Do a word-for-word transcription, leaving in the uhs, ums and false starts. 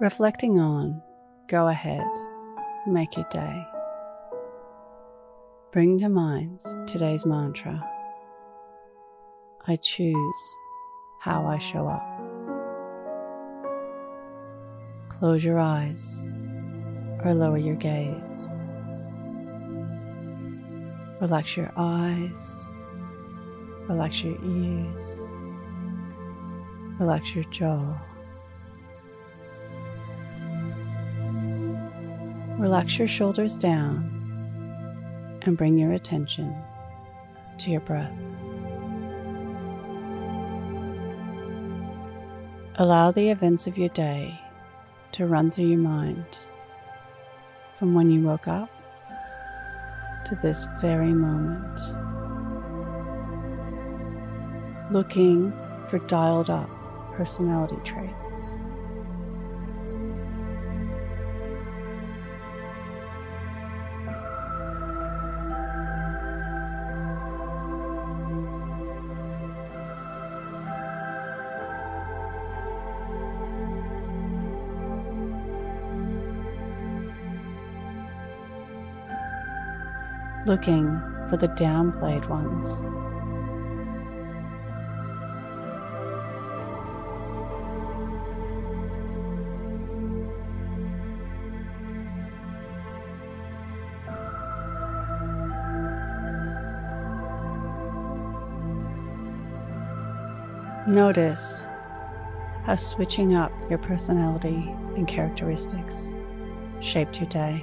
Reflecting on, go ahead, make your day. Bring to mind today's mantra. I choose how I show up. Close your eyes or lower your gaze. Relax your eyes, relax your ears, relax your jaw. Relax your shoulders down and bring your attention to your breath. Allow the events of your day to run through your mind from when you woke up to this very moment, looking for dialed up personality traits. Looking for the downplayed ones. Notice how switching up your personality and characteristics shaped your day.